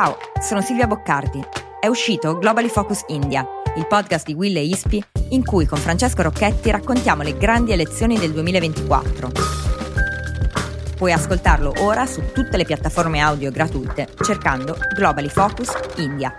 Ciao, sono Silvia Boccardi. È uscito Globally Focus India, il podcast di Will e Ispi, in cui con Francesco Rocchetti raccontiamo le grandi elezioni del 2024. Puoi ascoltarlo ora su tutte le piattaforme audio gratuite cercando Globally Focus India.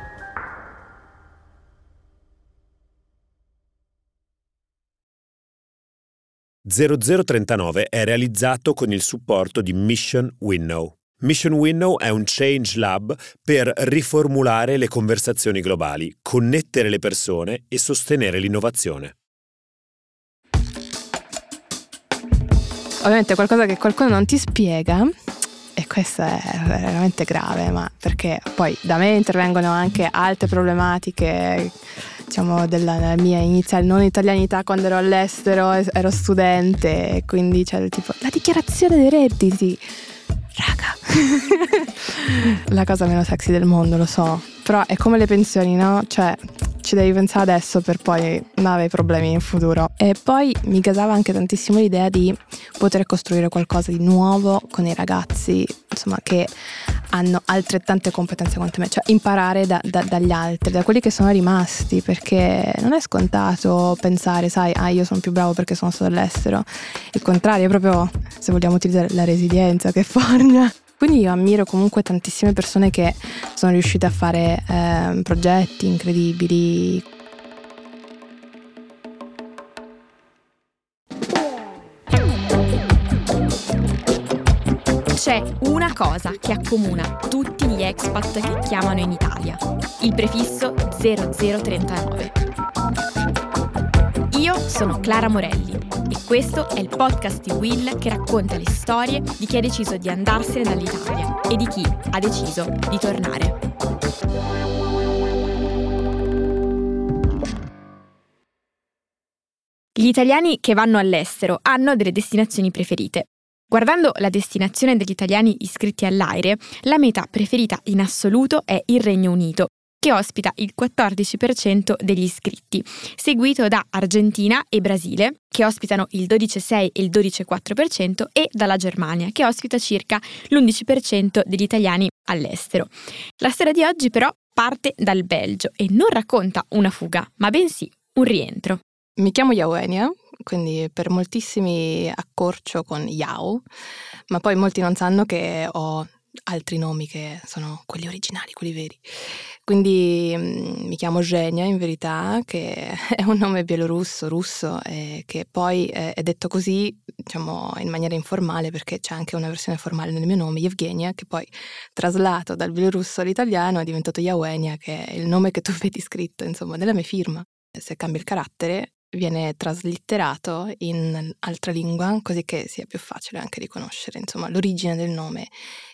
«0039» è realizzato con il supporto di Mission Window. Mission Window è un change lab per riformulare le conversazioni globali, connettere le persone e sostenere l'innovazione. Ovviamente qualcosa che qualcuno non ti spiega, e questo è veramente grave, ma perché poi da me intervengono anche altre problematiche, diciamo, della mia iniziale non italianità quando ero all'estero, ero studente, quindi c'era tipo la dichiarazione dei redditi. Raga, la cosa meno sexy del mondo, lo so, però è come le pensioni, no? Cioè, ci devi pensare adesso per poi non avere problemi in futuro. E poi mi gasava anche tantissimo l'idea di poter costruire qualcosa di nuovo con i ragazzi, insomma, che hanno altrettante competenze quanto me, cioè imparare dagli altri, da quelli che sono rimasti, perché non è scontato pensare, sai, io sono più bravo perché sono stato all'estero. Il contrario, è proprio, se vogliamo utilizzare la resilienza che forna. Quindi io ammiro comunque tantissime persone che sono riuscite a fare progetti incredibili. C'è una cosa che accomuna tutti gli expat che chiamano in Italia, il prefisso 0039. Io sono Clara Morelli e questo è il podcast di Will che racconta le storie di chi ha deciso di andarsene dall'Italia e di chi ha deciso di tornare. Gli italiani che vanno all'estero hanno delle destinazioni preferite. Guardando la destinazione degli italiani iscritti all'AIRE, la meta preferita in assoluto è il Regno Unito, che ospita il 14% degli iscritti, seguito da Argentina e Brasile, che ospitano il 12,6% e il 12,4%, e dalla Germania, che ospita circa l'11% degli italiani all'estero. La storia di oggi però parte dal Belgio e non racconta una fuga, ma bensì un rientro. Mi chiamo Yevgenia, quindi per moltissimi accorcio con Yao, ma poi molti non sanno che ho altri nomi che sono quelli originali, quelli veri. Quindi mi chiamo Genia in verità, che è un nome bielorusso, russo, e che poi è detto così, diciamo, in maniera informale, perché c'è anche una versione formale nel mio nome, Yevgenia, che poi traslato dal bielorusso all'italiano è diventato Yevgenia, che è il nome che tu vedi scritto, insomma, nella mia firma. Se cambi il carattere viene traslitterato in altra lingua, così che sia più facile anche riconoscere, insomma, l'origine del nome.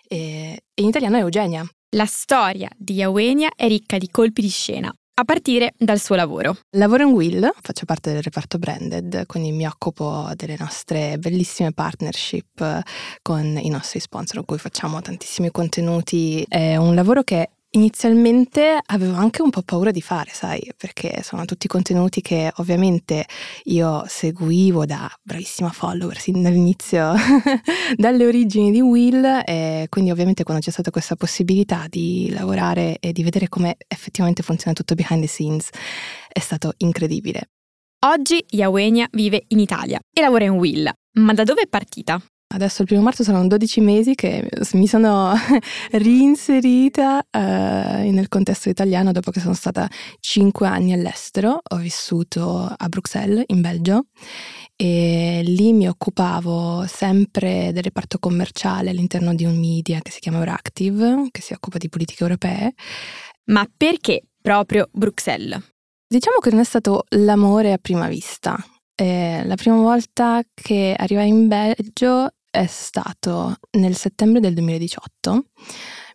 E in italiano è Eugenia. La storia di Eugenia è ricca di colpi di scena, a partire dal suo lavoro. Lavoro in Will, faccio parte del reparto branded, quindi mi occupo delle nostre bellissime partnership con i nostri sponsor, con cui facciamo tantissimi contenuti. È un lavoro che inizialmente avevo anche un po' paura di fare, sai, perché sono tutti contenuti che ovviamente io seguivo da bravissima follower sin dall'inizio, dalle origini di Will, e quindi ovviamente quando c'è stata questa possibilità di lavorare e di vedere come effettivamente funziona tutto behind the scenes è stato incredibile. Oggi Yevgenia vive in Italia e lavora in Will, ma da dove è partita? Adesso il 1 marzo saranno 12 mesi che mi sono reinserita nel contesto italiano dopo che sono stata 5 anni all'estero. Ho vissuto a Bruxelles, in Belgio, e lì mi occupavo sempre del reparto commerciale all'interno di un media che si chiama Euractiv, che si occupa di politiche europee. Ma perché proprio Bruxelles? Diciamo che non è stato l'amore a prima vista. La prima volta che arrivai in Belgio è stato nel settembre del 2018.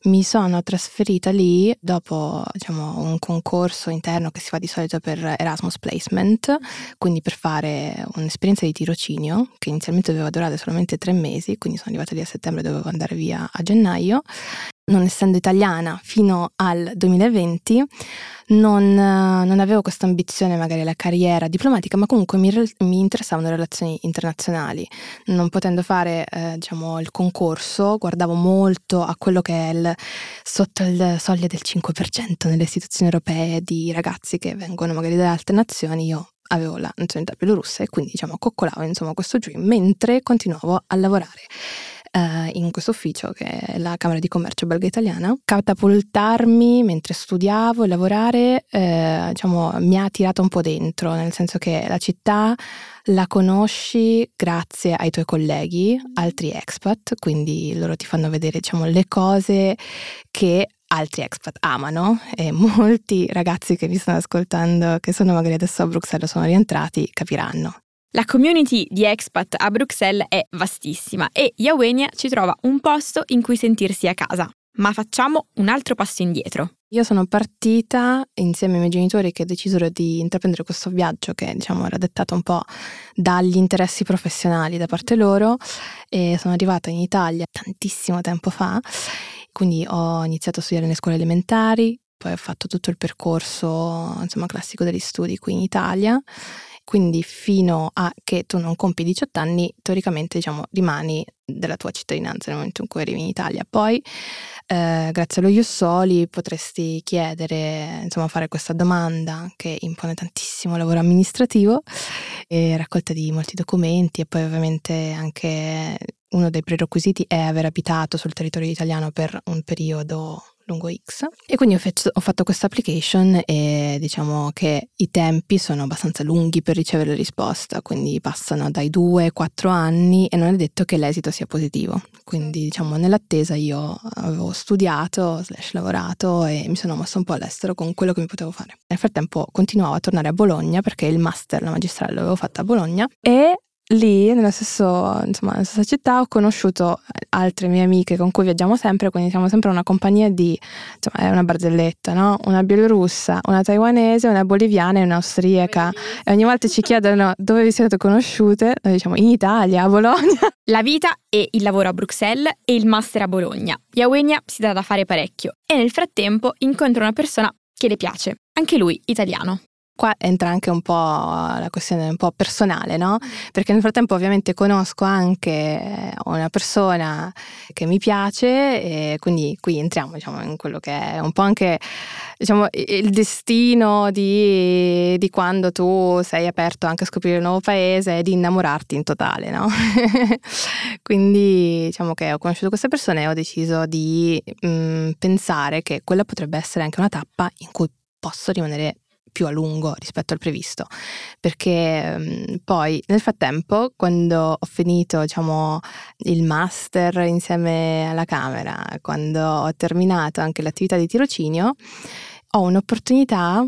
Mi sono trasferita lì dopo, diciamo, un concorso interno che si fa di solito per Erasmus Placement, quindi per fare un'esperienza di tirocinio che inizialmente doveva durare solamente 3 mesi, quindi sono arrivata lì a settembre e dovevo andare via a gennaio. non essendo italiana fino al 2020, non avevo questa ambizione, magari la carriera diplomatica, ma comunque mi interessavano le relazioni internazionali. Non potendo fare il concorso, guardavo molto a quello che è sotto il soglia del 5% nelle istituzioni europee di ragazzi che vengono magari da altre nazioni. Io avevo la nazionalità bielorussa e quindi coccolavo questo dream mentre continuavo a lavorare in questo ufficio che è la Camera di Commercio belga italiana. Catapultarmi mentre studiavo e lavorare mi ha tirato un po' dentro, nel senso che la città la conosci grazie ai tuoi colleghi, altri expat, quindi loro ti fanno vedere le cose che altri expat amano, e molti ragazzi che mi stanno ascoltando, che sono magari adesso a Bruxelles o sono rientrati, capiranno. La community di expat a Bruxelles è vastissima e Yevgenia ci trova un posto in cui sentirsi a casa. Ma facciamo un altro passo indietro. Io sono partita insieme ai miei genitori che decisero di intraprendere questo viaggio che era dettato un po' dagli interessi professionali da parte loro, e sono arrivata in Italia tantissimo tempo fa, quindi ho iniziato a studiare nelle scuole elementari, poi ho fatto tutto il percorso classico degli studi qui in Italia. Quindi fino a che tu non compi 18 anni, teoricamente rimani della tua cittadinanza nel momento in cui arrivi in Italia. Poi, grazie allo Ius Soli, potresti chiedere, fare questa domanda che impone tantissimo lavoro amministrativo, e raccolta di molti documenti, e poi ovviamente anche uno dei prerequisiti è aver abitato sul territorio italiano per un periodo lungo X, e quindi ho fatto questa application e che i tempi sono abbastanza lunghi per ricevere la risposta, quindi passano dai 2 ai 4 anni e non è detto che l'esito sia positivo, quindi nell'attesa io avevo studiato / lavorato e mi sono mossa un po' all'estero con quello che mi potevo fare. Nel frattempo continuavo a tornare a Bologna perché il master, la magistrale l'avevo fatta a Bologna, e lì, nella stessa città, ho conosciuto altre mie amiche con cui viaggiamo sempre, quindi siamo sempre una compagnia di, è una barzelletta, no? Una bielorussa, una taiwanese, una boliviana e un'austriaca. E ogni volta ci chiedono dove vi siete conosciute, noi diciamo in Italia, a Bologna. La vita e il lavoro a Bruxelles e il master a Bologna. Yevgenia si dà da fare parecchio e nel frattempo incontra una persona che le piace, anche lui italiano. Qua entra anche un po' la questione un po' personale, no? Perché nel frattempo ovviamente conosco anche una persona che mi piace, e quindi qui entriamo in quello che è un po' anche il destino di quando tu sei aperto anche a scoprire un nuovo paese e di innamorarti in totale, no? Quindi che ho conosciuto questa persona e ho deciso di pensare che quella potrebbe essere anche una tappa in cui posso rimanere più a lungo rispetto al previsto, perché poi nel frattempo, quando ho finito il master insieme alla Camera, quando ho terminato anche l'attività di tirocinio, ho un'opportunità,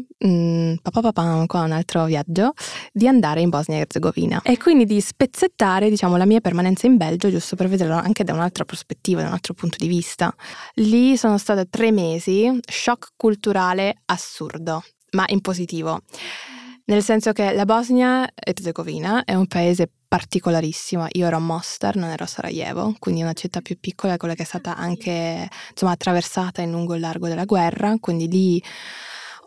qua un altro viaggio, di andare in Bosnia-Herzegovina e quindi di spezzettare la mia permanenza in Belgio, giusto per vederlo anche da un'altra prospettiva, da un altro punto di vista. Lì sono stata 3 mesi, shock culturale assurdo, ma in positivo, nel senso che la Bosnia-Herzegovina è un paese particolarissimo. Io ero a Mostar, non ero a Sarajevo, quindi una città più piccola, quella che è stata anche attraversata in lungo e largo della guerra, quindi lì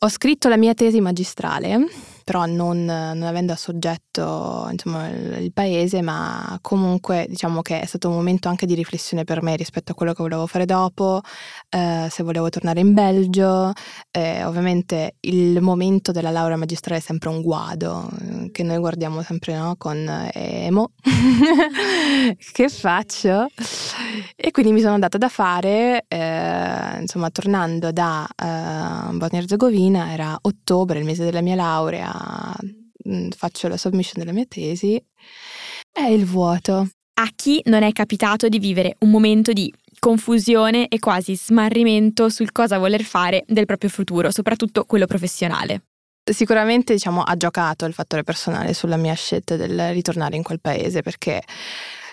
ho scritto la mia tesi magistrale, però non avendo a soggetto il paese, ma comunque che è stato un momento anche di riflessione per me rispetto a quello che volevo fare dopo, se volevo tornare in Belgio. Ovviamente il momento della laurea magistrale è sempre un guado, che noi guardiamo sempre, no? Con emo, che faccio? E quindi mi sono data da fare, tornando da Bosnia-Herzegovina, era ottobre, il mese della mia laurea, faccio la submission della mia tesi, è il vuoto. A chi non è capitato di vivere un momento di confusione e quasi smarrimento sul cosa voler fare del proprio futuro, soprattutto quello professionale? Sicuramente ha giocato il fattore personale sulla mia scelta del ritornare in quel paese, perché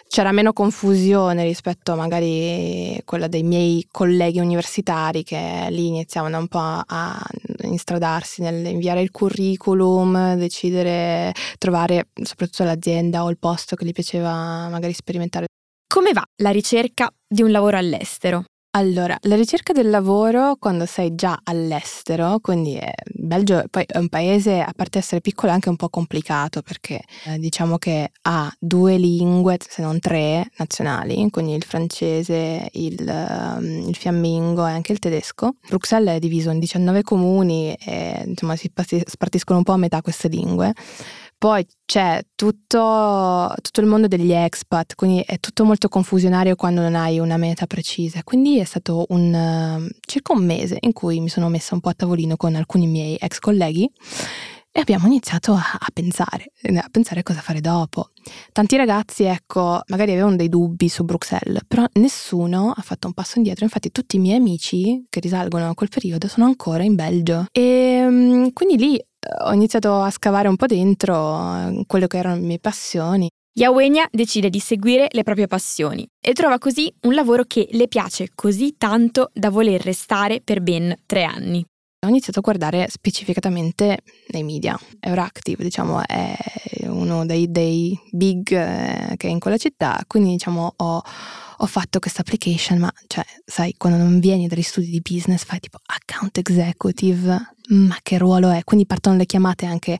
c'era meno confusione rispetto magari quella dei miei colleghi universitari, che lì iniziavano un po' a instradarsi nell'inviare il curriculum, decidere, trovare soprattutto l'azienda o il posto che gli piaceva magari sperimentare. Come va la ricerca di un lavoro all'estero? Allora, la ricerca del lavoro quando sei già all'estero, quindi Belgio poi è un paese, a parte essere piccolo, anche un po' complicato perché diciamo che ha 2 lingue, se non 3, nazionali, quindi il francese, il fiammingo e anche il tedesco. Bruxelles è diviso in 19 comuni e insomma si spartiscono un po' a metà queste lingue. Poi c'è tutto il mondo degli expat, quindi è tutto molto confusionario quando non hai una meta precisa. Quindi è stato circa un mese in cui mi sono messa un po' a tavolino con alcuni miei ex colleghi e abbiamo iniziato a pensare cosa fare dopo. Tanti ragazzi, ecco, magari avevano dei dubbi su Bruxelles, però nessuno ha fatto un passo indietro. Infatti tutti i miei amici che risalgono a quel periodo sono ancora in Belgio. E quindi lì ho iniziato a scavare un po' dentro quello che erano le mie passioni. Yevgenia decide di seguire le proprie passioni e trova così un lavoro che le piace così tanto da voler restare per ben 3 anni. Ho iniziato a guardare specificatamente nei media. Euractiv, diciamo, è uno dei big che è in quella città, quindi diciamo ho fatto questa application, ma cioè, sai, quando non vieni dagli studi di business fai tipo account executive, ma che ruolo è? Quindi partono le chiamate anche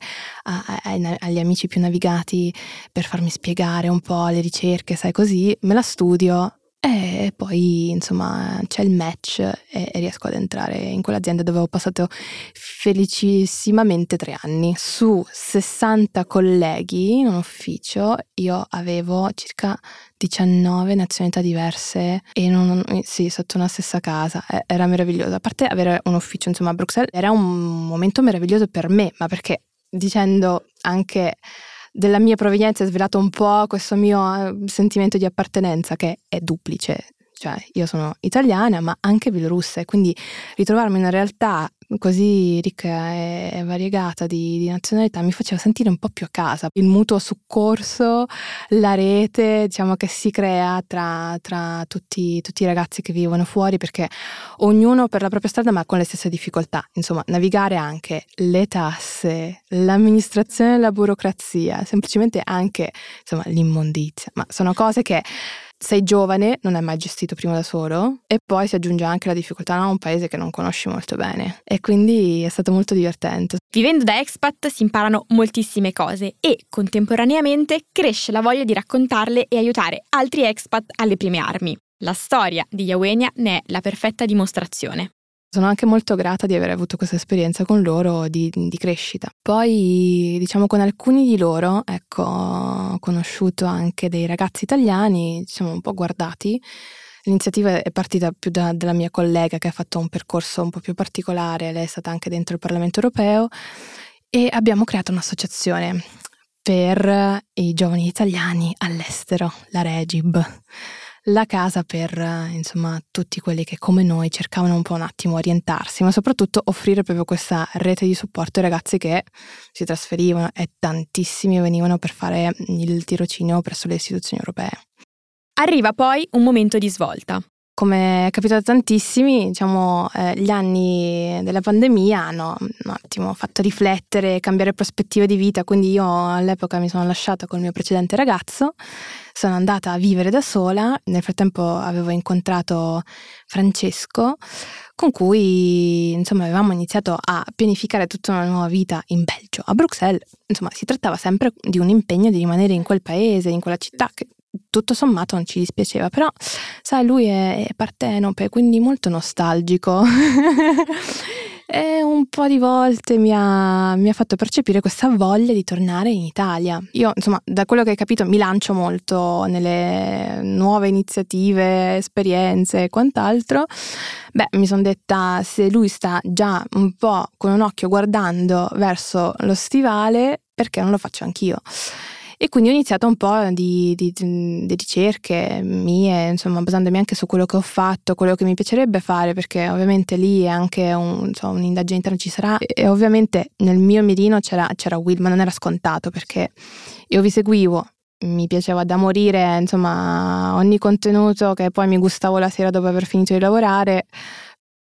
agli amici più navigati per farmi spiegare un po' le ricerche, sai, così me la studio e poi insomma c'è il match e riesco ad entrare in quell'azienda dove ho passato felicissimamente 3 anni. Su 60 colleghi in un ufficio io avevo circa 19 nazionalità diverse e sì, sotto una stessa casa, era meraviglioso. A parte avere un ufficio insomma a Bruxelles, era un momento meraviglioso per me, ma perché dicendo anche della mia provenienza è svelato un po' questo mio sentimento di appartenenza che è duplice, cioè io sono italiana ma anche bielorussa, e quindi ritrovarmi in una realtà così ricca e variegata di nazionalità mi faceva sentire un po' più a casa. Il mutuo soccorso, la rete diciamo che si crea tra tutti i ragazzi che vivono fuori, perché ognuno per la propria strada ma con le stesse difficoltà, insomma navigare anche le tasse, l'amministrazione, la burocrazia, semplicemente anche insomma l'immondizia, ma sono cose che sei giovane, non hai mai gestito prima da solo, e poi si aggiunge anche la difficoltà a un paese che non conosci molto bene, e quindi è stato molto divertente. Vivendo da expat si imparano moltissime cose e contemporaneamente cresce la voglia di raccontarle e aiutare altri expat alle prime armi. La storia di Yevgenia ne è la perfetta dimostrazione. Sono anche molto grata di aver avuto questa esperienza con loro di crescita. Poi, diciamo, con alcuni di loro, ecco, ho conosciuto anche dei ragazzi italiani, diciamo, un po' guardati. L'iniziativa è partita più dalla mia collega che ha fatto un percorso un po' più particolare, lei è stata anche dentro il Parlamento europeo, e abbiamo creato un'associazione per i giovani italiani all'estero, la REGIB. La casa per, insomma, tutti quelli che come noi cercavano un po' un attimo orientarsi, ma soprattutto offrire proprio questa rete di supporto ai ragazzi che si trasferivano, e tantissimi venivano per fare il tirocinio presso le istituzioni europee. Arriva poi un momento di svolta. Come è capitato a tantissimi, diciamo, gli anni della pandemia hanno un attimo fatto riflettere, cambiare prospettive di vita, quindi io all'epoca mi sono lasciata col mio precedente ragazzo, sono andata a vivere da sola, nel frattempo avevo incontrato Francesco, con cui insomma avevamo iniziato a pianificare tutta una nuova vita in Belgio, a Bruxelles, insomma si trattava sempre di un impegno di rimanere in quel paese, in quella città che tutto sommato non ci dispiaceva, però sai, lui è partenope, quindi molto nostalgico e un po' di volte mi ha fatto percepire questa voglia di tornare in Italia. Io insomma, da quello che hai capito, mi lancio molto nelle nuove iniziative, esperienze e quant'altro. Beh, mi sono detta, se lui sta già un po' con un occhio guardando verso lo stivale, perché non lo faccio anch'io? E quindi ho iniziato un po' di ricerche mie, insomma, basandomi anche su quello che ho fatto, quello che mi piacerebbe fare, perché ovviamente lì è anche un'indagine interna, ci sarà. E ovviamente nel mio mirino c'era Will, ma non era scontato, perché io vi seguivo, mi piaceva da morire, insomma, ogni contenuto che poi mi gustavo la sera dopo aver finito di lavorare,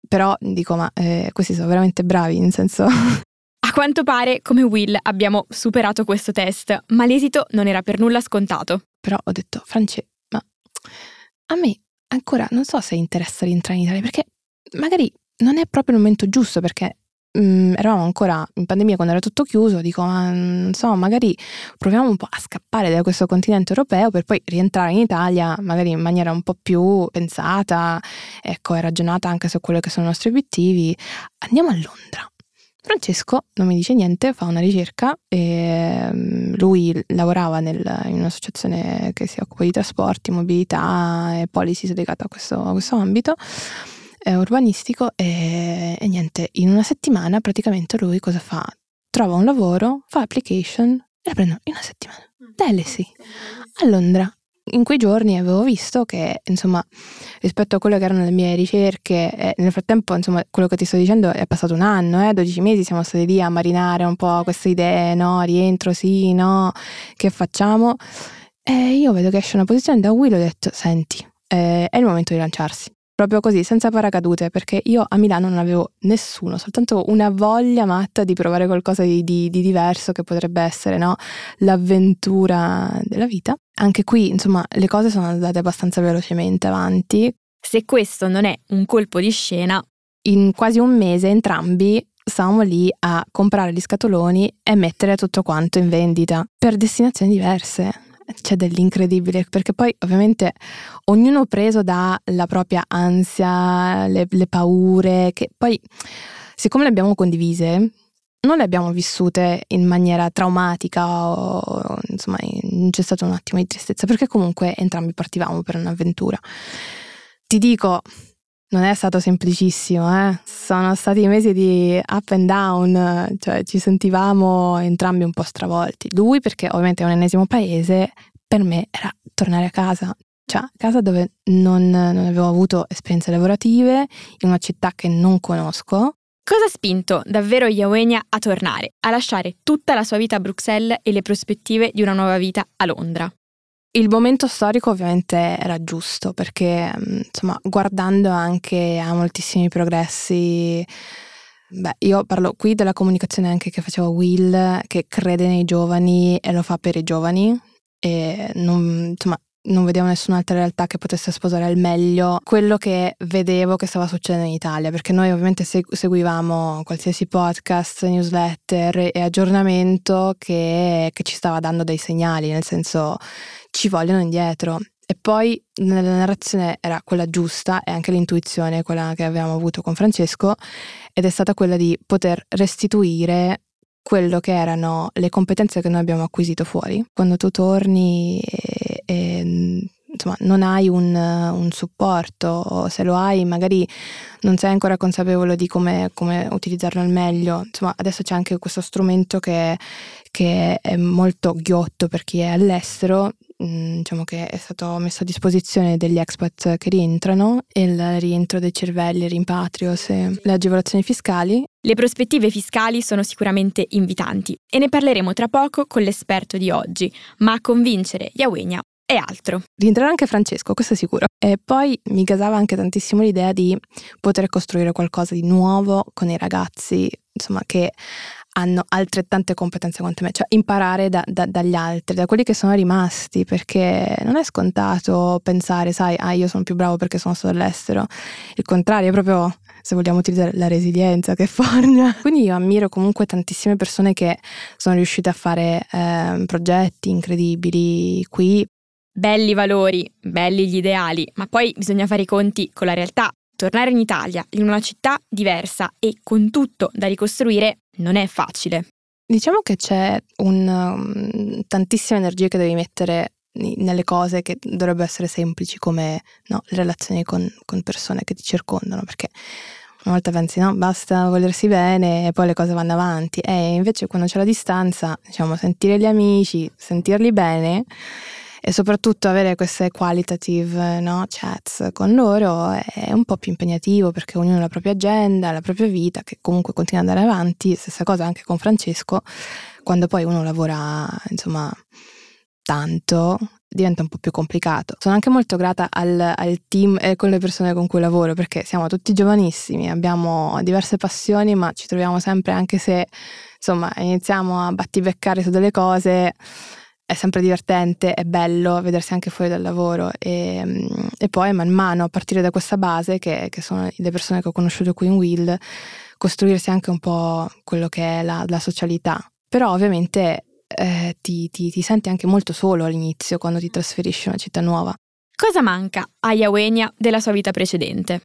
però dico, ma questi sono veramente bravi, nel senso... A quanto pare, come Will, abbiamo superato questo test, ma l'esito non era per nulla scontato. Però ho detto, Francesco, ma a me ancora non so se interessa rientrare in Italia, perché magari non è proprio il momento giusto, perché eravamo ancora in pandemia quando era tutto chiuso. Dico, ma non so, magari proviamo un po' a scappare da questo continente europeo per poi rientrare in Italia magari in maniera un po' più pensata, ecco, e ragionata anche su quello che sono i nostri obiettivi. Andiamo a Londra. Francesco non mi dice niente, fa una ricerca, e lui lavorava in un'associazione che si occupa di trasporti, mobilità e policy legata a questo ambito urbanistico, e niente, in una settimana praticamente lui cosa fa? Trova un lavoro, fa application e la prendono in una settimana. Delesi a Londra. In quei giorni avevo visto che, insomma, rispetto a quello che erano le mie ricerche, nel frattempo, insomma, quello che ti sto dicendo è passato un anno, 12 mesi siamo stati lì a marinare un po' queste idee, no, rientro, sì, no, che facciamo? E io vedo che esce una posizione da Will, ho detto, senti, è il momento di lanciarsi. Proprio così, senza paracadute, perché io a Milano non avevo nessuno, soltanto una voglia matta di provare qualcosa di diverso che potrebbe essere, no, l'avventura della vita. Anche qui, insomma, le cose sono andate abbastanza velocemente avanti. Se questo non è un colpo di scena, in quasi un mese entrambi stavamo lì a comprare gli scatoloni e mettere tutto quanto in vendita per destinazioni diverse. C'è dell'incredibile, perché poi ovviamente ognuno preso dalla propria ansia, le paure, che poi siccome le abbiamo condivise non le abbiamo vissute in maniera traumatica o insomma non c'è stato un attimo di tristezza, perché comunque entrambi partivamo per un'avventura. Ti dico, non è stato semplicissimo, sono stati mesi di up and down, cioè ci sentivamo entrambi un po' stravolti. Lui perché ovviamente è un ennesimo paese, per me era tornare a casa, cioè casa dove non avevo avuto esperienze lavorative, in una città che non conosco. Cosa ha spinto davvero Yevgenia a tornare, a lasciare tutta la sua vita a Bruxelles e le prospettive di una nuova vita a Londra? Il momento storico ovviamente era giusto, perché insomma guardando anche a moltissimi progressi, io parlo qui della comunicazione anche che faceva Will, che crede nei giovani e lo fa per i giovani, e non vedevo nessun'altra realtà che potesse sposare al meglio quello che vedevo che stava succedendo in Italia, perché noi ovviamente seguivamo qualsiasi podcast, newsletter e aggiornamento che ci stava dando dei segnali, nel senso ci vogliono indietro. E poi la narrazione era quella giusta, e anche l'intuizione quella che avevamo avuto con Francesco, ed è stata quella di poter restituire quello che erano le competenze che noi abbiamo acquisito fuori. Quando tu torni e insomma non hai un supporto, o se lo hai magari non sei ancora consapevole di come utilizzarlo al meglio, insomma adesso c'è anche questo strumento che è molto ghiotto per chi è all'estero, diciamo che è stato messo a disposizione degli expat che rientrano, il rientro dei cervelli, il rimpatrio, le agevolazioni fiscali. Le prospettive fiscali sono sicuramente invitanti e ne parleremo tra poco con l'esperto di oggi, ma a convincere Yevgenia è altro. Rientrerà anche Francesco, questo è sicuro. E poi mi gasava anche tantissimo l'idea di poter costruire qualcosa di nuovo con i ragazzi, insomma, che hanno altrettante competenze quanto me, cioè imparare dagli altri, da quelli che sono rimasti, perché non è scontato pensare, sai, io sono più bravo perché sono stato all'estero. Il contrario è proprio, se vogliamo utilizzare la resilienza che forna. Quindi io ammiro comunque tantissime persone che sono riuscite a fare progetti incredibili qui. Belli i valori, belli gli ideali, ma poi bisogna fare i conti con la realtà. Tornare in Italia, in una città diversa e con tutto da ricostruire, non è facile. Diciamo che c'è tantissima energia che devi mettere nelle cose che dovrebbero essere semplici, come no, le relazioni con persone che ti circondano, perché una volta pensi, no, basta volersi bene e poi le cose vanno avanti, e invece quando c'è la distanza, diciamo, sentire gli amici, sentirli bene e soprattutto avere queste qualitative, no, chats con loro è un po' più impegnativo, perché ognuno ha la propria agenda, la propria vita, che comunque continua ad andare avanti. Stessa cosa anche con Francesco, quando poi uno lavora, insomma, tanto diventa un po' più complicato. Sono anche molto grata al team e con le persone con cui lavoro, perché siamo tutti giovanissimi, abbiamo diverse passioni, ma ci troviamo sempre, anche se, insomma, iniziamo a battibeccare su delle cose, è sempre divertente, è bello vedersi anche fuori dal lavoro e poi man mano, a partire da questa base che sono le persone che ho conosciuto qui in Will, costruirsi anche un po' quello che è la socialità. Però ovviamente ti senti anche molto solo all'inizio quando ti trasferisci in una città nuova. Cosa manca a Yevgenia della sua vita precedente?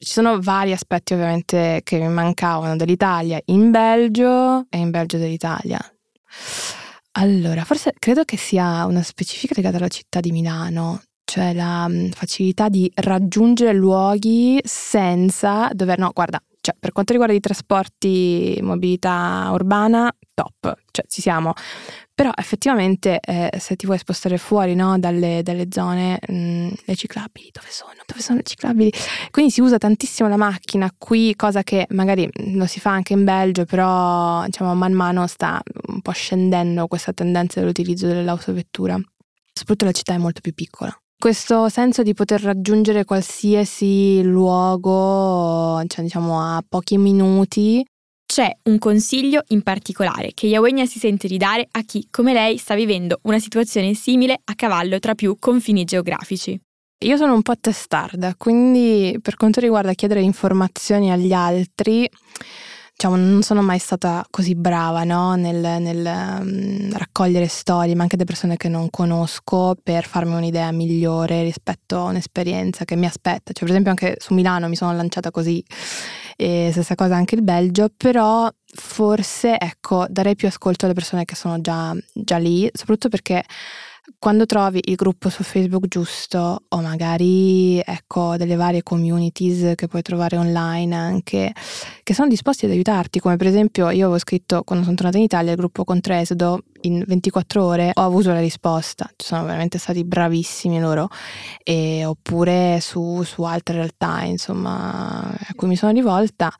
Ci sono vari aspetti ovviamente che mi mancavano dell'Italia in Belgio e in Belgio dell'Italia. Allora, forse credo che sia una specifica legata alla città di Milano, cioè la facilità di raggiungere luoghi senza dover... No, guarda, cioè per quanto riguarda i trasporti, mobilità urbana, top, cioè ci siamo. Però effettivamente se ti vuoi spostare fuori, no, dalle zone, le ciclabili, dove sono le ciclabili? Quindi si usa tantissimo la macchina qui, cosa che magari lo si fa anche in Belgio, però diciamo man mano sta un po' scendendo questa tendenza dell'utilizzo dell'autovettura. Soprattutto la città è molto più piccola. Questo senso di poter raggiungere qualsiasi luogo, cioè diciamo a pochi minuti. C'è un consiglio in particolare che Yevgenia si sente di dare a chi, come lei, sta vivendo una situazione simile a cavallo tra più confini geografici. Io sono un po' testarda, quindi per quanto riguarda chiedere informazioni agli altri, diciamo, non sono mai stata così brava, no? nel raccogliere storie, ma anche da persone che non conosco, per farmi un'idea migliore rispetto a un'esperienza che mi aspetta. Cioè, per esempio anche su Milano mi sono lanciata così, e stessa cosa anche il Belgio, però forse, ecco, darei più ascolto alle persone che sono già lì, soprattutto perché quando trovi il gruppo su Facebook giusto, o magari ecco delle varie communities che puoi trovare online anche, che sono disposti ad aiutarti, come per esempio io avevo scritto quando sono tornata in Italia il gruppo contro Esodo, in 24 ore ho avuto la risposta, ci sono veramente stati bravissimi loro, e oppure su altre realtà insomma a cui mi sono rivolta,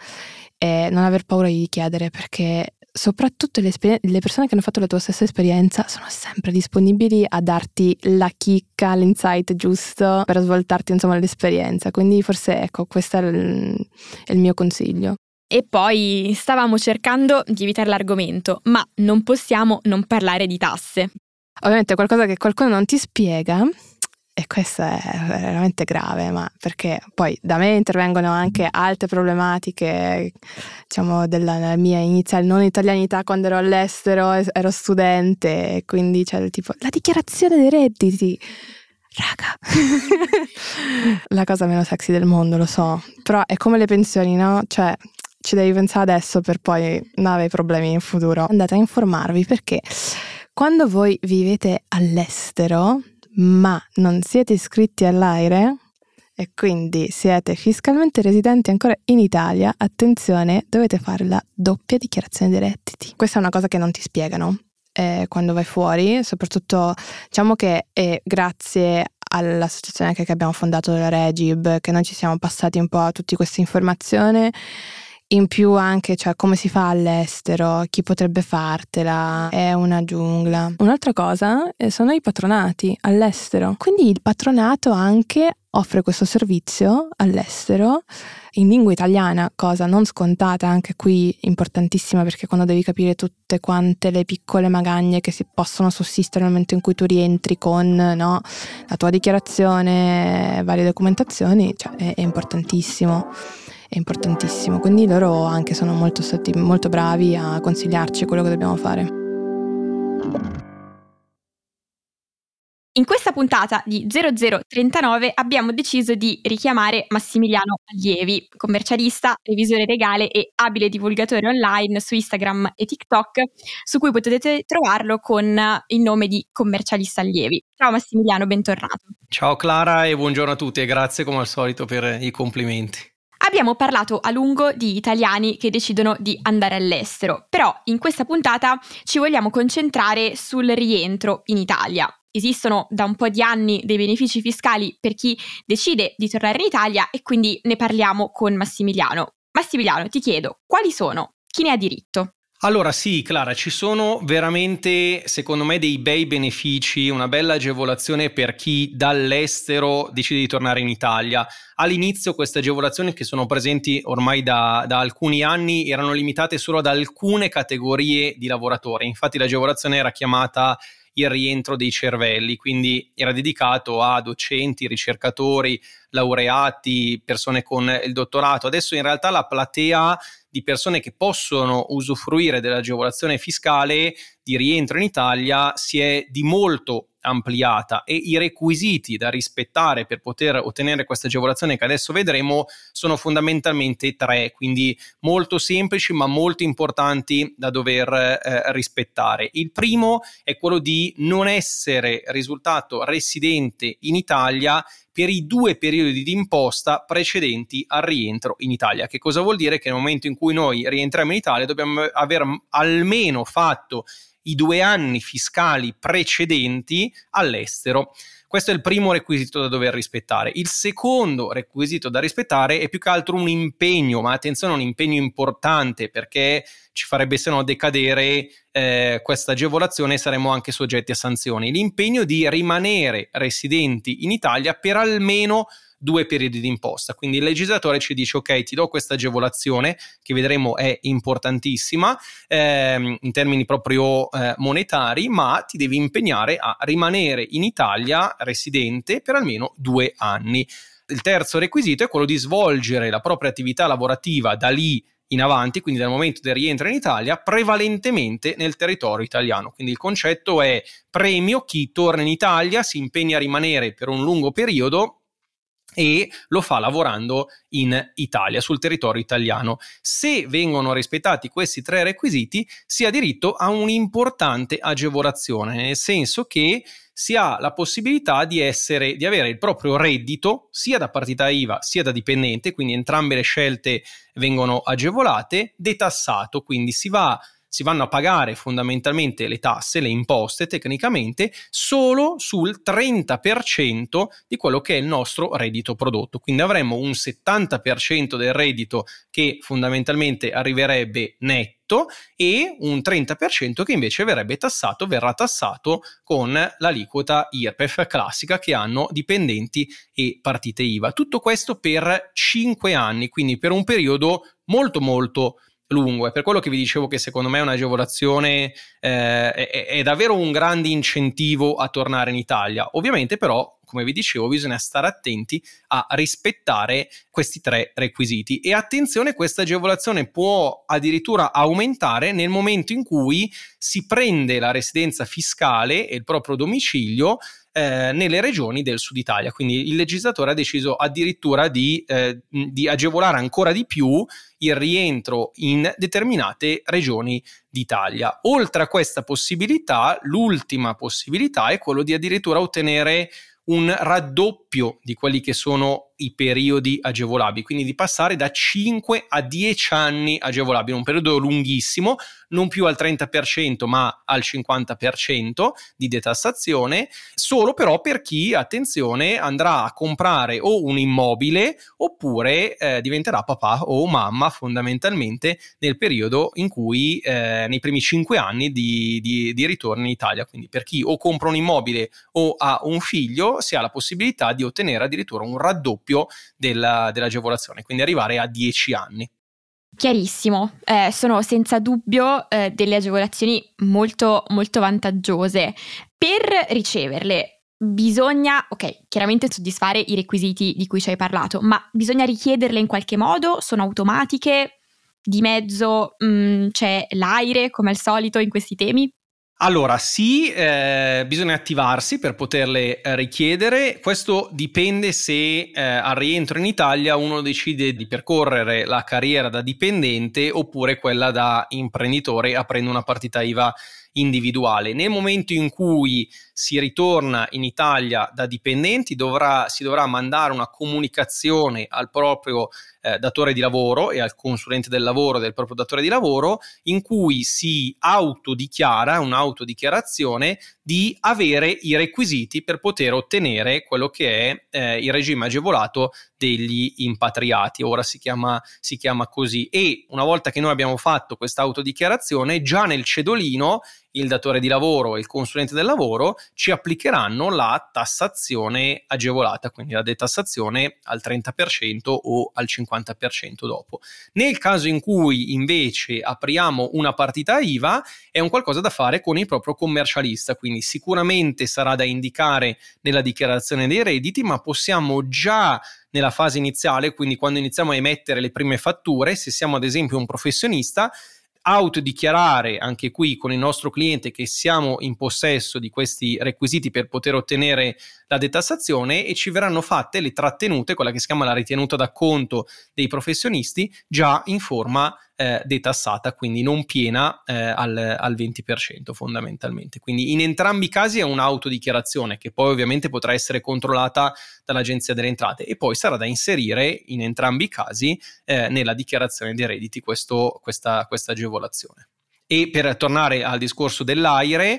e non aver paura di chiedere, perché soprattutto le persone che hanno fatto la tua stessa esperienza sono sempre disponibili a darti la chicca, l'insight giusto per svoltarti insomma l'esperienza, quindi forse ecco questo è il mio consiglio. E poi stavamo cercando di evitare l'argomento, ma non possiamo non parlare di tasse. Ovviamente qualcosa che qualcuno non ti spiega, e questo è veramente grave, ma perché poi da me intervengono anche altre problematiche, diciamo, della mia iniziale non italianità quando ero all'estero, ero studente, quindi c'era tipo la dichiarazione dei redditi. Raga, la cosa meno sexy del mondo, lo so, però è come le pensioni, no? Cioè ci devi pensare adesso per poi non avere problemi in futuro. Andate a informarvi, perché quando voi vivete all'estero ma non siete iscritti all'AIRE e quindi siete fiscalmente residenti ancora in Italia, attenzione, dovete fare la doppia dichiarazione dei redditi. Questa è una cosa che non ti spiegano quando vai fuori, soprattutto diciamo che grazie all'associazione che abbiamo fondato della REGIB, che noi ci siamo passati un po' a tutte queste informazioni. In più anche, cioè, come si fa all'estero, chi potrebbe fartela, è una giungla. Un'altra cosa sono i patronati all'estero. Quindi il patronato anche offre questo servizio all'estero in lingua italiana, cosa non scontata, anche qui importantissima, perché quando devi capire tutte quante le piccole magagne che si possono sussistere nel momento in cui tu rientri con, no, la tua dichiarazione, varie documentazioni, cioè, è importantissimo. È importantissimo, quindi loro anche sono molto bravi a consigliarci quello che dobbiamo fare. In questa puntata di 0039 abbiamo deciso di richiamare Massimiliano Allievi, commercialista, revisore legale e abile divulgatore online su Instagram e TikTok, su cui potete trovarlo con il nome di Commercialista Allievi. Ciao Massimiliano, bentornato. Ciao Clara e buongiorno a tutti, e grazie come al solito per i complimenti. Abbiamo parlato a lungo di italiani che decidono di andare all'estero, però in questa puntata ci vogliamo concentrare sul rientro in Italia. Esistono da un po' di anni dei benefici fiscali per chi decide di tornare in Italia e quindi ne parliamo con Massimiliano. Massimiliano, ti chiedo, quali sono? Chi ne ha diritto? Allora sì, Clara, ci sono veramente, secondo me, dei bei benefici, una bella agevolazione per chi dall'estero decide di tornare in Italia. All'inizio queste agevolazioni, che sono presenti ormai da alcuni anni, erano limitate solo ad alcune categorie di lavoratori. Infatti l'agevolazione era chiamata il rientro dei cervelli, quindi era dedicato a docenti, ricercatori, laureati, persone con il dottorato. Adesso in realtà la platea di persone che possono usufruire dell'agevolazione fiscale di rientro in Italia si è di molto ampliata e i requisiti da rispettare per poter ottenere questa agevolazione, che adesso vedremo, sono fondamentalmente tre, quindi molto semplici ma molto importanti da dover rispettare. Il primo è quello di non essere risultato residente in Italia per i 2 periodi di imposta precedenti al rientro in Italia. Che cosa vuol dire? Che nel momento in cui noi rientriamo in Italia dobbiamo aver almeno fatto i 2 anni fiscali precedenti all'estero. Questo è il primo requisito da dover rispettare. Il secondo requisito da rispettare è più che altro un impegno, ma attenzione, un impegno importante, perché ci farebbe se no decadere questa agevolazione e saremmo anche soggetti a sanzioni. L'impegno di rimanere residenti in Italia per almeno 2 periodi di imposta. Quindi il legislatore ci dice: ok, ti do questa agevolazione, che vedremo è importantissima in termini proprio monetari, ma ti devi impegnare a rimanere in Italia residente per almeno 2 anni. Il terzo requisito è quello di svolgere la propria attività lavorativa da lì in avanti, quindi dal momento del rientro in Italia, prevalentemente nel territorio italiano. Quindi il concetto è: premio chi torna in Italia, si impegna a rimanere per un lungo periodo e lo fa lavorando in Italia, sul territorio italiano. Se vengono rispettati questi 3 requisiti, si ha diritto a un'importante agevolazione, nel senso che si ha la possibilità di avere il proprio reddito sia da partita IVA sia da dipendente, quindi entrambe le scelte vengono agevolate, detassato, quindi si vanno a pagare fondamentalmente le tasse, le imposte tecnicamente, solo sul 30% di quello che è il nostro reddito prodotto. Quindi avremmo un 70% del reddito che fondamentalmente arriverebbe netto e un 30% che invece verrà tassato con l'aliquota IRPEF classica che hanno dipendenti e partite IVA. Tutto questo per 5 anni, quindi per un periodo molto molto lungo. È per quello che vi dicevo che secondo me un'agevolazione è davvero un grande incentivo a tornare in Italia. Ovviamente però, come vi dicevo, bisogna stare attenti a rispettare questi 3 requisiti. E attenzione, questa agevolazione può addirittura aumentare nel momento in cui si prende la residenza fiscale e il proprio domicilio nelle regioni del sud Italia. Quindi il legislatore ha deciso addirittura di agevolare ancora di più il rientro in determinate regioni d'Italia. Oltre a questa possibilità, l'ultima possibilità è quello di addirittura ottenere un raddoppio di quelli che sono i periodi agevolabili, quindi di passare da 5 a 10 anni agevolabili, un periodo lunghissimo, non più al 30% ma al 50% di detassazione, solo però per chi, attenzione, andrà a comprare o un immobile oppure diventerà papà o mamma fondamentalmente nel periodo in cui, nei primi 5 anni di ritorno in Italia. Quindi per chi o compra un immobile o ha un figlio si ha la possibilità di ottenere addirittura un raddoppio dell'agevolazione, quindi arrivare a 10 anni. Chiarissimo, sono senza dubbio delle agevolazioni molto molto vantaggiose. Per riceverle bisogna, ok, chiaramente soddisfare i requisiti di cui ci hai parlato, ma bisogna richiederle in qualche modo? Sono automatiche? Di mezzo c'è l'AIRE come al solito in questi temi? Allora sì, bisogna attivarsi per poterle richiedere. Questo dipende se al rientro in Italia uno decide di percorrere la carriera da dipendente oppure quella da imprenditore aprendo una partita IVA individuale. Nel momento in cui si ritorna in Italia da dipendenti si dovrà mandare una comunicazione al proprio datore di lavoro e al consulente del lavoro del proprio datore di lavoro, in cui si autodichiara, un'autodichiarazione di avere i requisiti per poter ottenere quello che è il regime agevolato degli impatriati, ora si chiama così. E una volta che noi abbiamo fatto questa autodichiarazione, già nel cedolino il datore di lavoro e il consulente del lavoro ci applicheranno la tassazione agevolata, quindi la detassazione al 30% o al 50% dopo. Nel caso in cui invece apriamo una partita IVA, è un qualcosa da fare con il proprio commercialista, quindi sicuramente sarà da indicare nella dichiarazione dei redditi, ma possiamo già nella fase iniziale, quindi quando iniziamo a emettere le prime fatture, se siamo ad esempio un professionista, autodichiarare anche qui con il nostro cliente che siamo in possesso di questi requisiti per poter ottenere la detassazione, e ci verranno fatte le trattenute, quella che si chiama la ritenuta d'acconto dei professionisti, già in forma detassata, quindi non piena al 20% fondamentalmente. Quindi in entrambi i casi è un'autodichiarazione che poi ovviamente potrà essere controllata dall'Agenzia delle Entrate, e poi sarà da inserire in entrambi i casi nella dichiarazione dei redditi questa agevolazione. E per tornare al discorso dell'AIRE,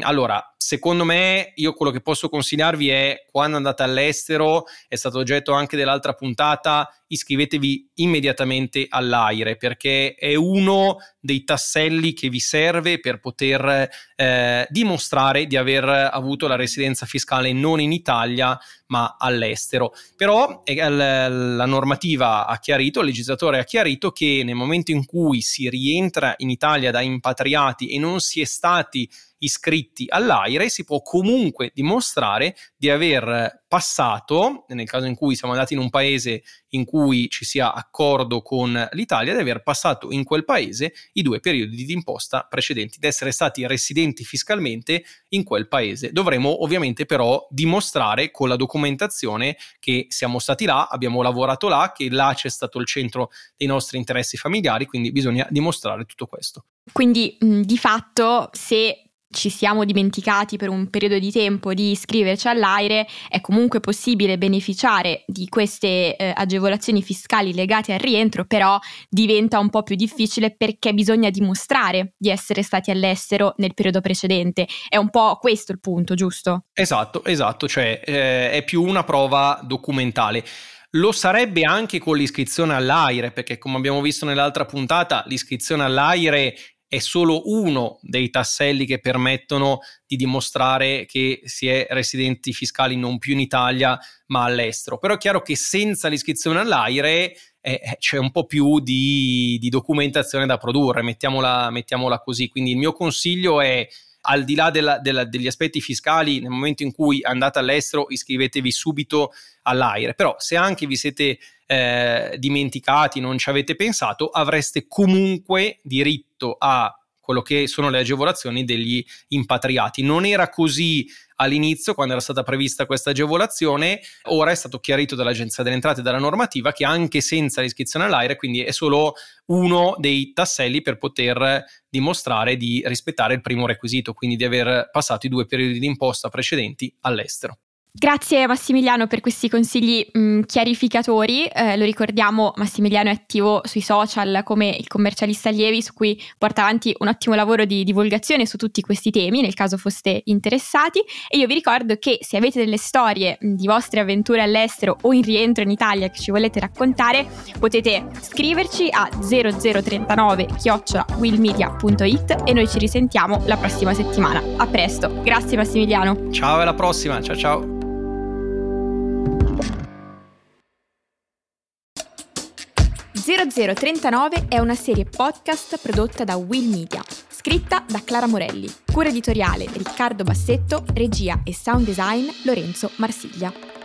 allora secondo me, io quello che posso consigliarvi è, quando andate all'estero, è stato oggetto anche dell'altra puntata, iscrivetevi immediatamente all'AIRE, perché è uno dei tasselli che vi serve per poter dimostrare di aver avuto la residenza fiscale non in Italia ma all'estero. Però la normativa ha chiarito, il legislatore ha chiarito, che nel momento in cui si rientra in Italia da impatriati e non si è stati iscritti all'AIRE, si può comunque dimostrare di aver passato, nel caso in cui siamo andati in un paese in cui ci sia accordo con l'Italia, di aver passato in quel paese i 2 periodi di imposta precedenti, di essere stati residenti fiscalmente in quel paese. Dovremo ovviamente però dimostrare con la documentazione che siamo stati là, abbiamo lavorato là, che là c'è stato il centro dei nostri interessi familiari, quindi bisogna dimostrare tutto questo. Quindi di fatto, se ci siamo dimenticati per un periodo di tempo di iscriverci all'AIRE, è comunque possibile beneficiare di queste agevolazioni fiscali legate al rientro, però diventa un po' più difficile perché bisogna dimostrare di essere stati all'estero nel periodo precedente. È un po' questo il punto, giusto? Esatto, cioè è più una prova documentale. Lo sarebbe anche con l'iscrizione all'AIRE, perché come abbiamo visto nell'altra puntata, l'iscrizione all'AIRE è solo uno dei tasselli che permettono di dimostrare che si è residenti fiscali non più in Italia ma all'estero. Però è chiaro che senza l'iscrizione all'AIRE c'è un po' più di documentazione da produrre, mettiamola così. Quindi il mio consiglio è, al di là degli aspetti fiscali, nel momento in cui andate all'estero iscrivetevi subito all'AIRE. Però se anche vi siete dimenticati, non ci avete pensato, avreste comunque diritto a quello che sono le agevolazioni degli impatriati. Non era così all'inizio, quando era stata prevista questa agevolazione. Ora è stato chiarito dall'Agenzia delle Entrate e dalla normativa che anche senza l'iscrizione all'AIRE, quindi è solo uno dei tasselli per poter dimostrare di rispettare il primo requisito, quindi di aver passato i 2 periodi di imposta precedenti all'estero. Grazie Massimiliano per questi consigli chiarificatori. Lo ricordiamo, Massimiliano è attivo sui social come Il Commercialista Allievi, su cui porta avanti un ottimo lavoro di divulgazione su tutti questi temi, nel caso foste interessati. E io vi ricordo che se avete delle storie di vostre avventure all'estero o in rientro in Italia che ci volete raccontare, potete scriverci a 0039@willmedia.it e noi ci risentiamo la prossima settimana. A presto, grazie Massimiliano. Ciao, alla prossima, ciao. «0039» è una serie podcast prodotta da Will Media, scritta da Clara Morelli, cura editoriale Riccardo Bassetto, regia e sound design Lorenzo Marsiglia.